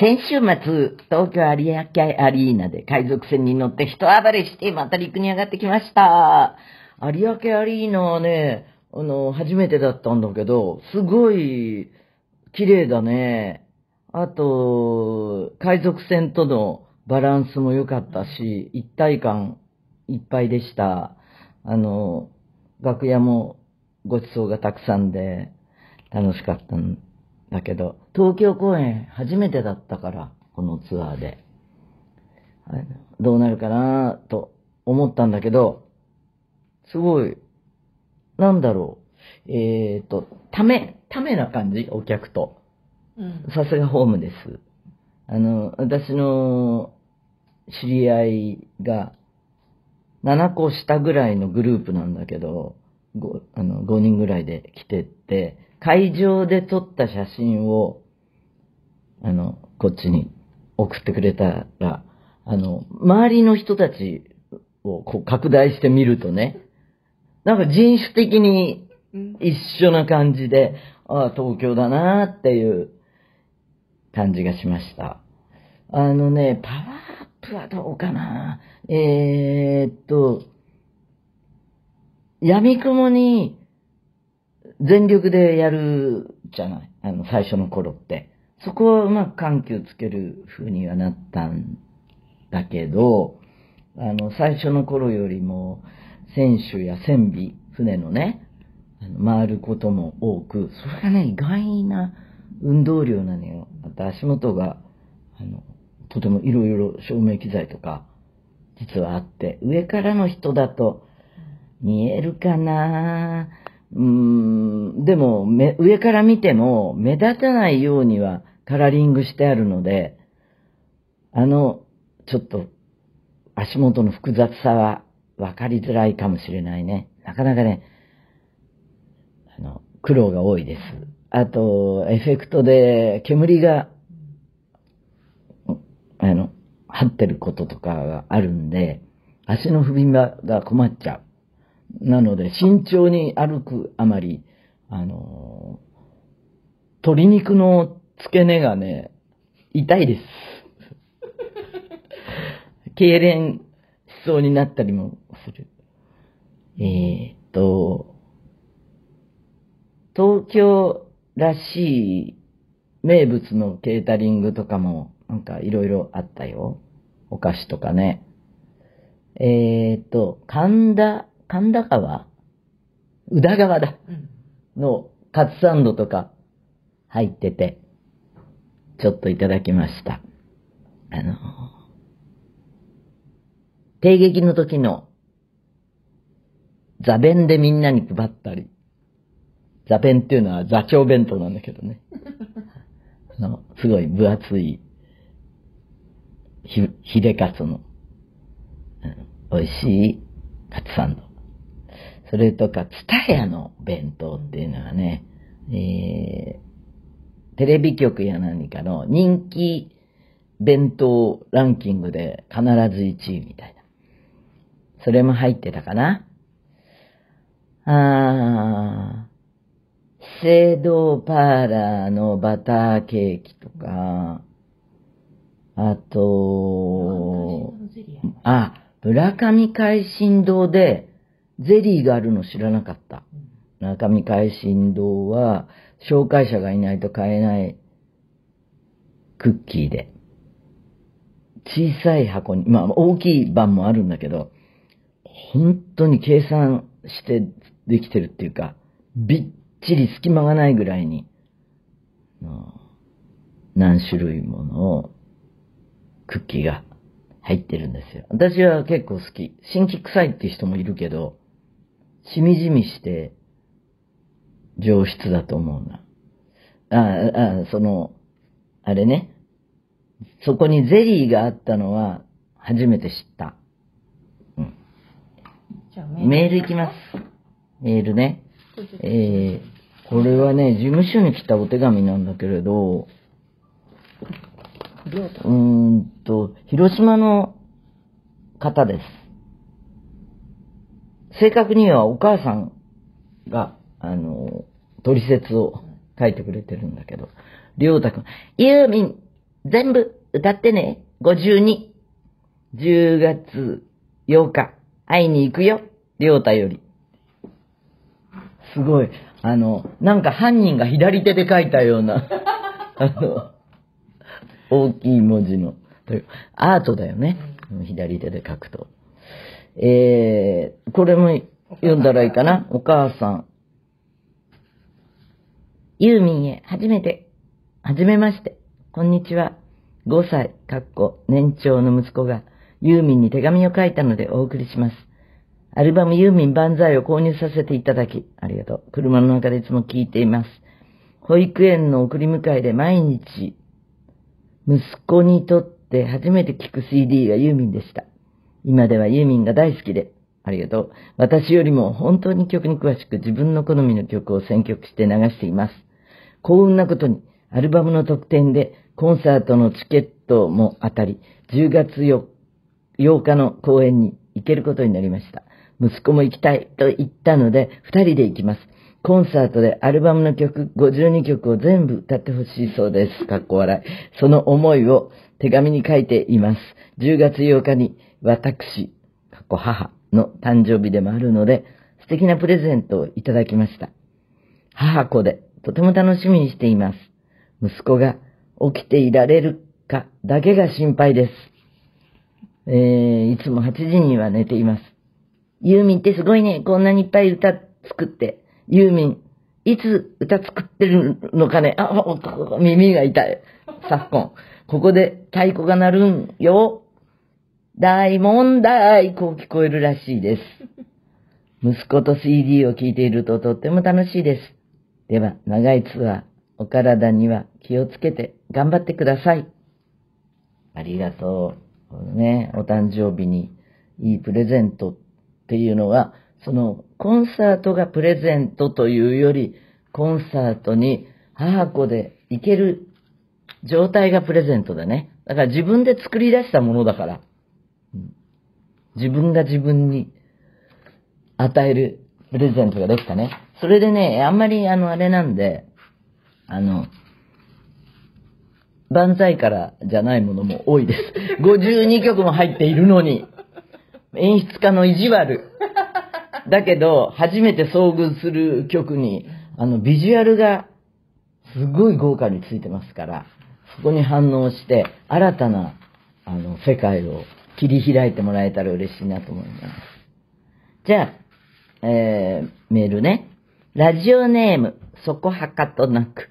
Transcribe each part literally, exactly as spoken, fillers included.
先週末、東京有明アリーナで海賊船に乗って人暴れして、また陸に上がってきました。有明アリーナはね、あの、初めてだったんだけど、すごい、綺麗だね。あと、海賊船とのバランスも良かったし、一体感いっぱいでした。あの、楽屋もごちそうがたくさんで、楽しかったんだけど、東京公演初めてだったから、このツアーで。どうなるかなと思ったんだけど、すごい、なんだろう、えっと、ため、ためな感じ、お客と。さすがホームです。あの、私の知り合いが、ななこ下ぐらいのグループなんだけど、ごあのごにんぐらいで来てって、会場で撮った写真を、あの、こっちに送ってくれたら、あの、周りの人たちをこう拡大してみるとね、なんか人種的に一緒な感じで、ああ、東京だなーっていう感じがしました。あのね、パワーアップはどうかな。えーっと、闇雲に全力でやるじゃない。あの、最初の頃って。そこはうまく緩急つける風にはなったんだけど、あの、最初の頃よりも、船首や船尾、船のね、回ることも多く、それがね、意外な運動量なのよ。あと足元が、あの、とてもいろいろ照明機材とか、実はあって、上からの人だと、見えるかなぁ。うーん、でも、め、上から見ても、目立たないようにはカラーリングしてあるので、あの、ちょっと、足元の複雑さは、わかりづらいかもしれないね。なかなかね、あの、苦労が多いです。あと、エフェクトで煙が、あの、張ってることとかがあるんで、足の踏み場が困っちゃう。なので、慎重に歩くあまり、あの、鶏肉の付け根がね、痛いです。痙攣しそうになったりもする。えーっと、東京らしい名物のケータリングとかもなんかいろいろあったよ。お菓子とかね。えーっと、神田、神田川?宇田川だ。のカツサンドとか入ってて、ちょっといただきました。あの、帝劇の時の座弁でみんなに配ったり、座弁っていうのは座長弁当なんだけどね。あの、すごい分厚いひ、ひれかつの、うん、美味しいカツサンド。それとか、蔦屋の弁当っていうのはね、えー、テレビ局や何かの人気弁当ランキングで必ずいちいみたいな。それも入ってたかな。あー、資生堂パーラーのバターケーキとか、あと、あ、村上海進堂でゼリーがあるの知らなかった。村上海進堂は紹介者がいないと買えないクッキーで、小さい箱に、まあ大きい版もあるんだけど、本当に計算してできてるっていうか、びっちり隙間がないぐらいに、何種類ものクッキーが入ってるんですよ。私は結構好き。辛気臭いって人もいるけど、しみじみして上質だと思うな。ああ、その、あれね。そこにゼリーがあったのは初めて知った。うん、じゃあメール。メールいきます。メールね。えー、これはね、事務所に来たお手紙なんだけれど、うーんと、広島の方です。正確にはお母さんが、あの、トリセツを書いてくれてるんだけど、りょうたくん、ユーミン全部歌ってね。ごじゅうに。じゅうがつようか。会いに行くよ。りょうたより。すごい。あの、なんか犯人が左手で書いたような、あの、大きい文字の、アートだよね。左手で書くと。えー、これも読んだらいいかな。お母さん。ユーミンへ、初めて、初めまして、こんにちは。ごさい、かっこ、年長の息子が、ユーミンに手紙を書いたのでお送りします。アルバムユーミン万歳を購入させていただき、ありがとう。車の中でいつも聞いています。保育園の送り迎えで毎日、息子にとって初めて聞く シーディー がユーミンでした。今ではユーミンが大好きで、ありがとう。私よりも本当に曲に詳しく自分の好みの曲を選曲して流しています。幸運なことに、アルバムの特典でコンサートのチケットも当たり、じゅうがつようかの公演に行けることになりました。息子も行きたいと言ったので、二人で行きます。コンサートでアルバムの曲ごじゅうにきょくを全部歌ってほしいそうです。かっこ笑い。その思いを手紙に書いています。じゅうがつようかに私、かっこ母の誕生日でもあるので、素敵なプレゼントをいただきました。母子でとても楽しみにしています。息子が起きていられるかだけが心配です。えー、いつもはちじには寝ています。ユーミンってすごいね。こんなにいっぱい歌作って。ユーミン、いつ歌作ってるのかね。あ、耳が痛い。昨今。ここで太鼓が鳴るんよ。大問題。こう聞こえるらしいです。息子と シーディー を聴いているととっても楽しいです。では、長いツアー。お体には気をつけて頑張ってください。ありがとう。ね、お誕生日にいいプレゼントっていうのは、そのコンサートがプレゼントというより、コンサートに母子で行ける状態がプレゼントだね。だから自分で作り出したものだから。自分が自分に与えるプレゼントができたね。それでね、あんまりあのあれなんで、あの、万歳からじゃないものも多いです。ごじゅうにきょくも入っているのに、演出家の意地悪。だけど、初めて遭遇する曲に、あの、ビジュアルがすごい豪華についてますから、そこに反応して、新たな、あの、世界を切り開いてもらえたら嬉しいなと思います。じゃあ、えー、メールね。ラジオネーム、そこはかとなく。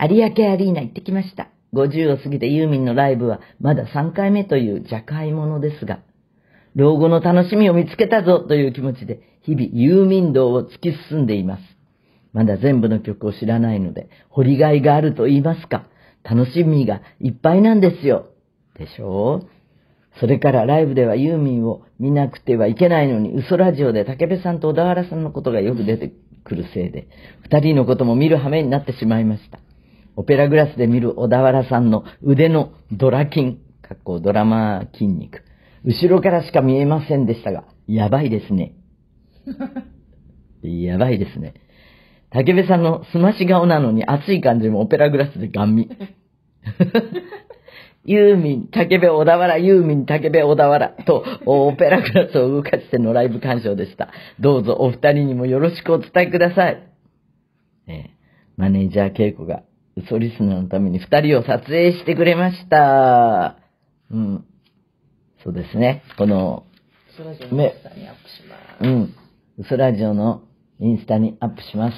有明アリーナ行ってきました。ごじゅうを過ぎてユーミンのライブはまださんかいめという若輩者ですが、老後の楽しみを見つけたぞという気持ちで日々ユーミン道を突き進んでいます。まだ全部の曲を知らないので掘りがいがあると言いますか、楽しみがいっぱいなんですよ。でしょう。それからライブではユーミンを見なくてはいけないのに、嘘ラジオで武部さんと小田原さんのことがよく出てくるせいで、二人のことも見る羽目になってしまいました。オペラグラスで見る小田原さんの腕のドラ筋、かっこドラマ筋肉、後ろからしか見えませんでしたが、やばいですね。やばいですね。武部さんのすまし顔なのに熱い感じもオペラグラスでガン見。ユーミン、竹部、小田原、ユーミン、竹部、小田原と、オペラグラスを動かしてのライブ鑑賞でした。どうぞお二人にもよろしくお伝えください。えー、マネージャー恵子が、嘘リスナーのために二人を撮影してくれました。うん。そうですね。この、嘘ラジオのインスタにアップします。うん。嘘ラジオのインスタにアップします。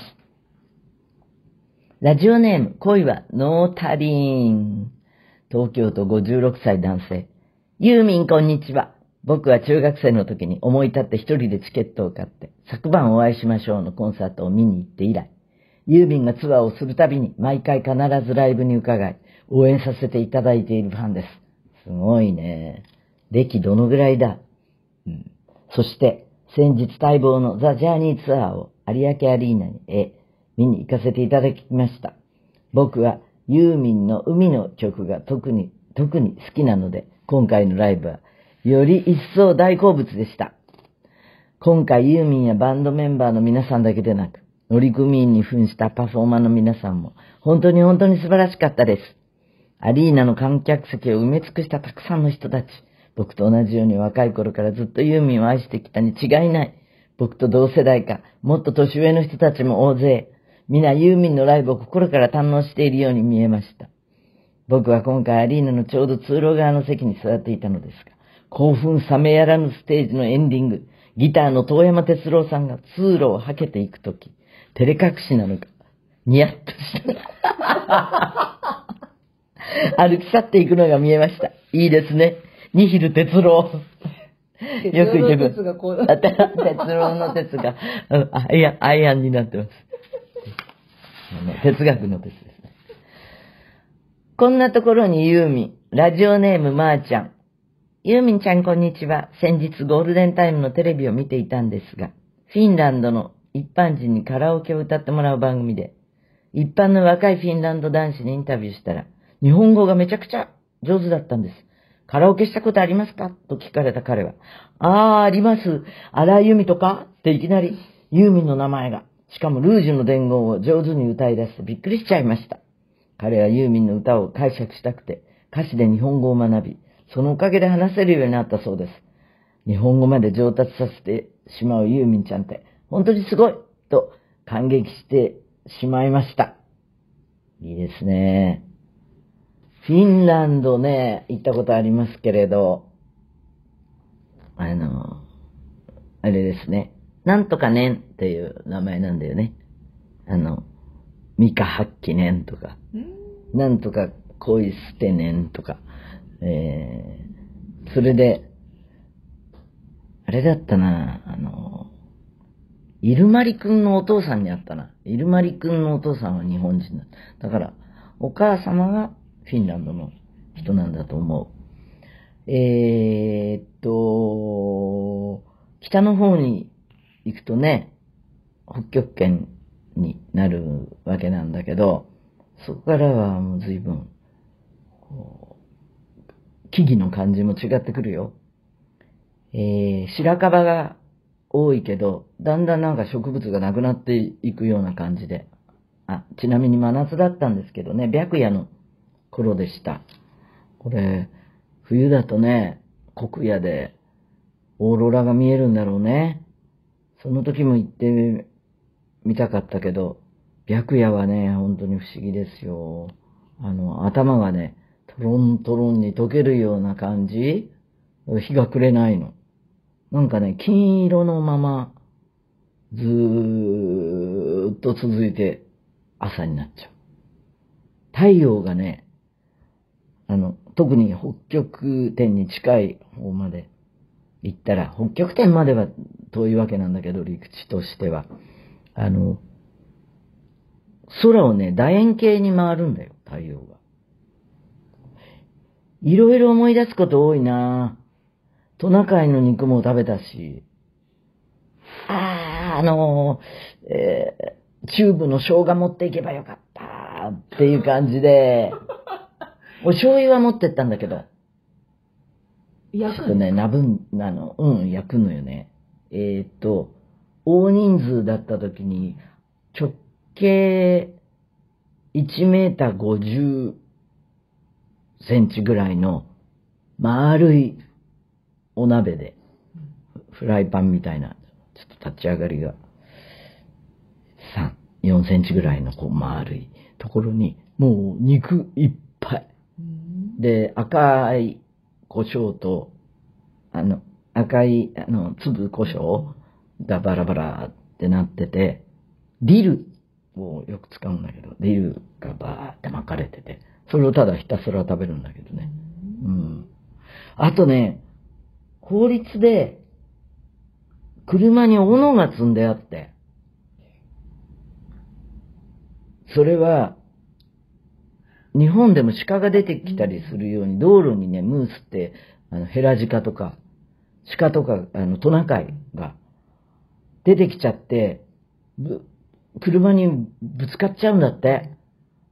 ラジオネーム、恋はノータリーン。東京都ごじゅうろくさい男性。ユーミンこんにちは。僕は中学生の時に思い立って一人でチケットを買って、昨晩お会いしましょうのコンサートを見に行って以来、ユーミンがツアーをするたびに毎回必ずライブに伺い、応援させていただいているファンです。すごいね。歴どのぐらいだ。うん、そして、先日待望のザ・ジャーニーツアーを有明アリーナへ見に行かせていただきました。僕は、ユーミンの海の曲が特に、特に好きなので、今回のライブは、より一層大好物でした。今回ユーミンやバンドメンバーの皆さんだけでなく、乗組員に扮したパフォーマーの皆さんも、本当に本当に素晴らしかったです。アリーナの観客席を埋め尽くしたたくさんの人たち。僕と同じように若い頃からずっとユーミンを愛してきたに違いない。僕と同世代か、もっと年上の人たちも大勢。皆ユーミンのライブを心から堪能しているように見えました。僕は今回アリーナのちょうど通路側の席に座っていたのですが、興奮冷めやらぬステージのエンディング、ギターの遠山哲郎さんが通路をはけていくとき、照れ隠しなのか、ニヤッとした。歩き去っていくのが見えました。いいですね。ニヒル哲郎。よく言ってくる。哲郎の哲が、アイアン、アイアンになってます。哲学の哲ですね。こんなところにユーミン、ラジオネームまーちゃん。ユーミンちゃんこんにちは。先日ゴールデンタイムのテレビを見ていたんですが、フィンランドの一般人にカラオケを歌ってもらう番組で、一般の若いフィンランド男子にインタビューしたら、日本語がめちゃくちゃ上手だったんです。カラオケしたことありますかと聞かれた彼は、あーあります、荒井由実とかっていきなりユーミンの名前が、しかもルージュの伝言を上手に歌い出してびっくりしちゃいました。彼はユーミンの歌を解釈したくて歌詞で日本語を学び、そのおかげで話せるようになったそうです。日本語まで上達させてしまうユーミンちゃんって本当にすごいと感激してしまいました。いいですね。フィンランドね、行ったことありますけれど、あの、あれですね。なんとかねんっていう名前なんだよね。あの、ミカハッキネンとか、んなんとか恋捨てねんとか、えー、それで、あれだったな、あの、イルマリくんのお父さんに会ったな。イルマリくんのお父さんは日本人だ。だから、お母様がフィンランドの人なんだと思う。えーっと、北の方に、行くとね、北極圏になるわけなんだけど、そこからはもう随分、こう、木々の感じも違ってくるよ。えー、白樺が多いけど、だんだんなんか植物がなくなっていくような感じで、あ、ちなみに真夏だったんですけどね、白夜の頃でした。これ、冬だとね、黒夜でオーロラが見えるんだろうね。その時も行ってみたかったけど、白夜はね、本当に不思議ですよ。あの、頭がね、トロントロンに溶けるような感じ。日が暮れないの。なんかね、金色のまま、ずーっと続いて、朝になっちゃう。太陽がね、あの、特に北極点に近い方まで、行ったら、北極点までは遠いわけなんだけど、陸地としては。あの、空をね、楕円形に回るんだよ、太陽が。いろいろ思い出すこと多いなぁ。トナカイの肉も食べたし、あー、あのー、えー、チューブの生姜持っていけばよかったっていう感じで、お醤油は持ってったんだけど、ちょっとね、なぶん、あの、うん、焼くのよね。えー、っと、大人数だった時に、直径いちメーターごじゅっセンチぐらいの丸いお鍋で、フライパンみたいな、ちょっと立ち上がりがさん、よんセンチぐらいのこう丸いところに、もう肉いっぱい。で、赤い、胡椒と、あの、赤い、あの、粒胡椒がバラバラってなってて、ディルをよく使うんだけど、ディルがバーって巻かれてて、それをただひたすら食べるんだけどね。うん。あとね、法律で、車に斧が積んであって、それは、日本でも鹿が出てきたりするように、道路にね、ムースって、あの、ヘラジカとか、鹿とか、あの、トナカイが出てきちゃって、ぶ、車にぶつかっちゃうんだって。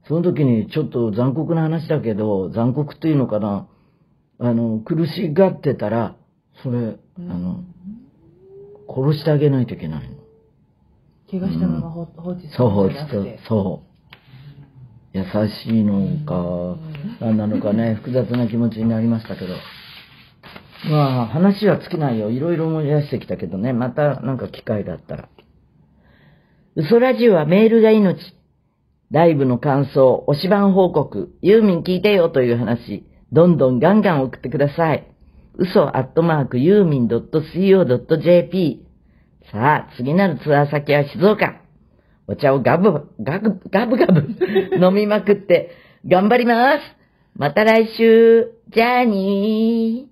その時にちょっと残酷な話だけど、残酷というのかな、あの、苦しがってたら、それ、あの、殺してあげないといけないの。怪我したまま放置して、そう、放置して、そう。優しいのか、何なのかね、複雑な気持ちになりましたけど。まあ、話は尽きないよ。いろいろ思い出してきたけどね。またなんか機会があったら。嘘ラジオはメールが命。ライブの感想、推し番報告、ユーミン聞いてよという話、どんどんガンガン送ってください。嘘アットマークユーミン .co.jp。さあ、次なるツアー先は静岡。お茶をガブ、ガブ、ガブガブ飲みまくって頑張ります。また来週。じゃあにー。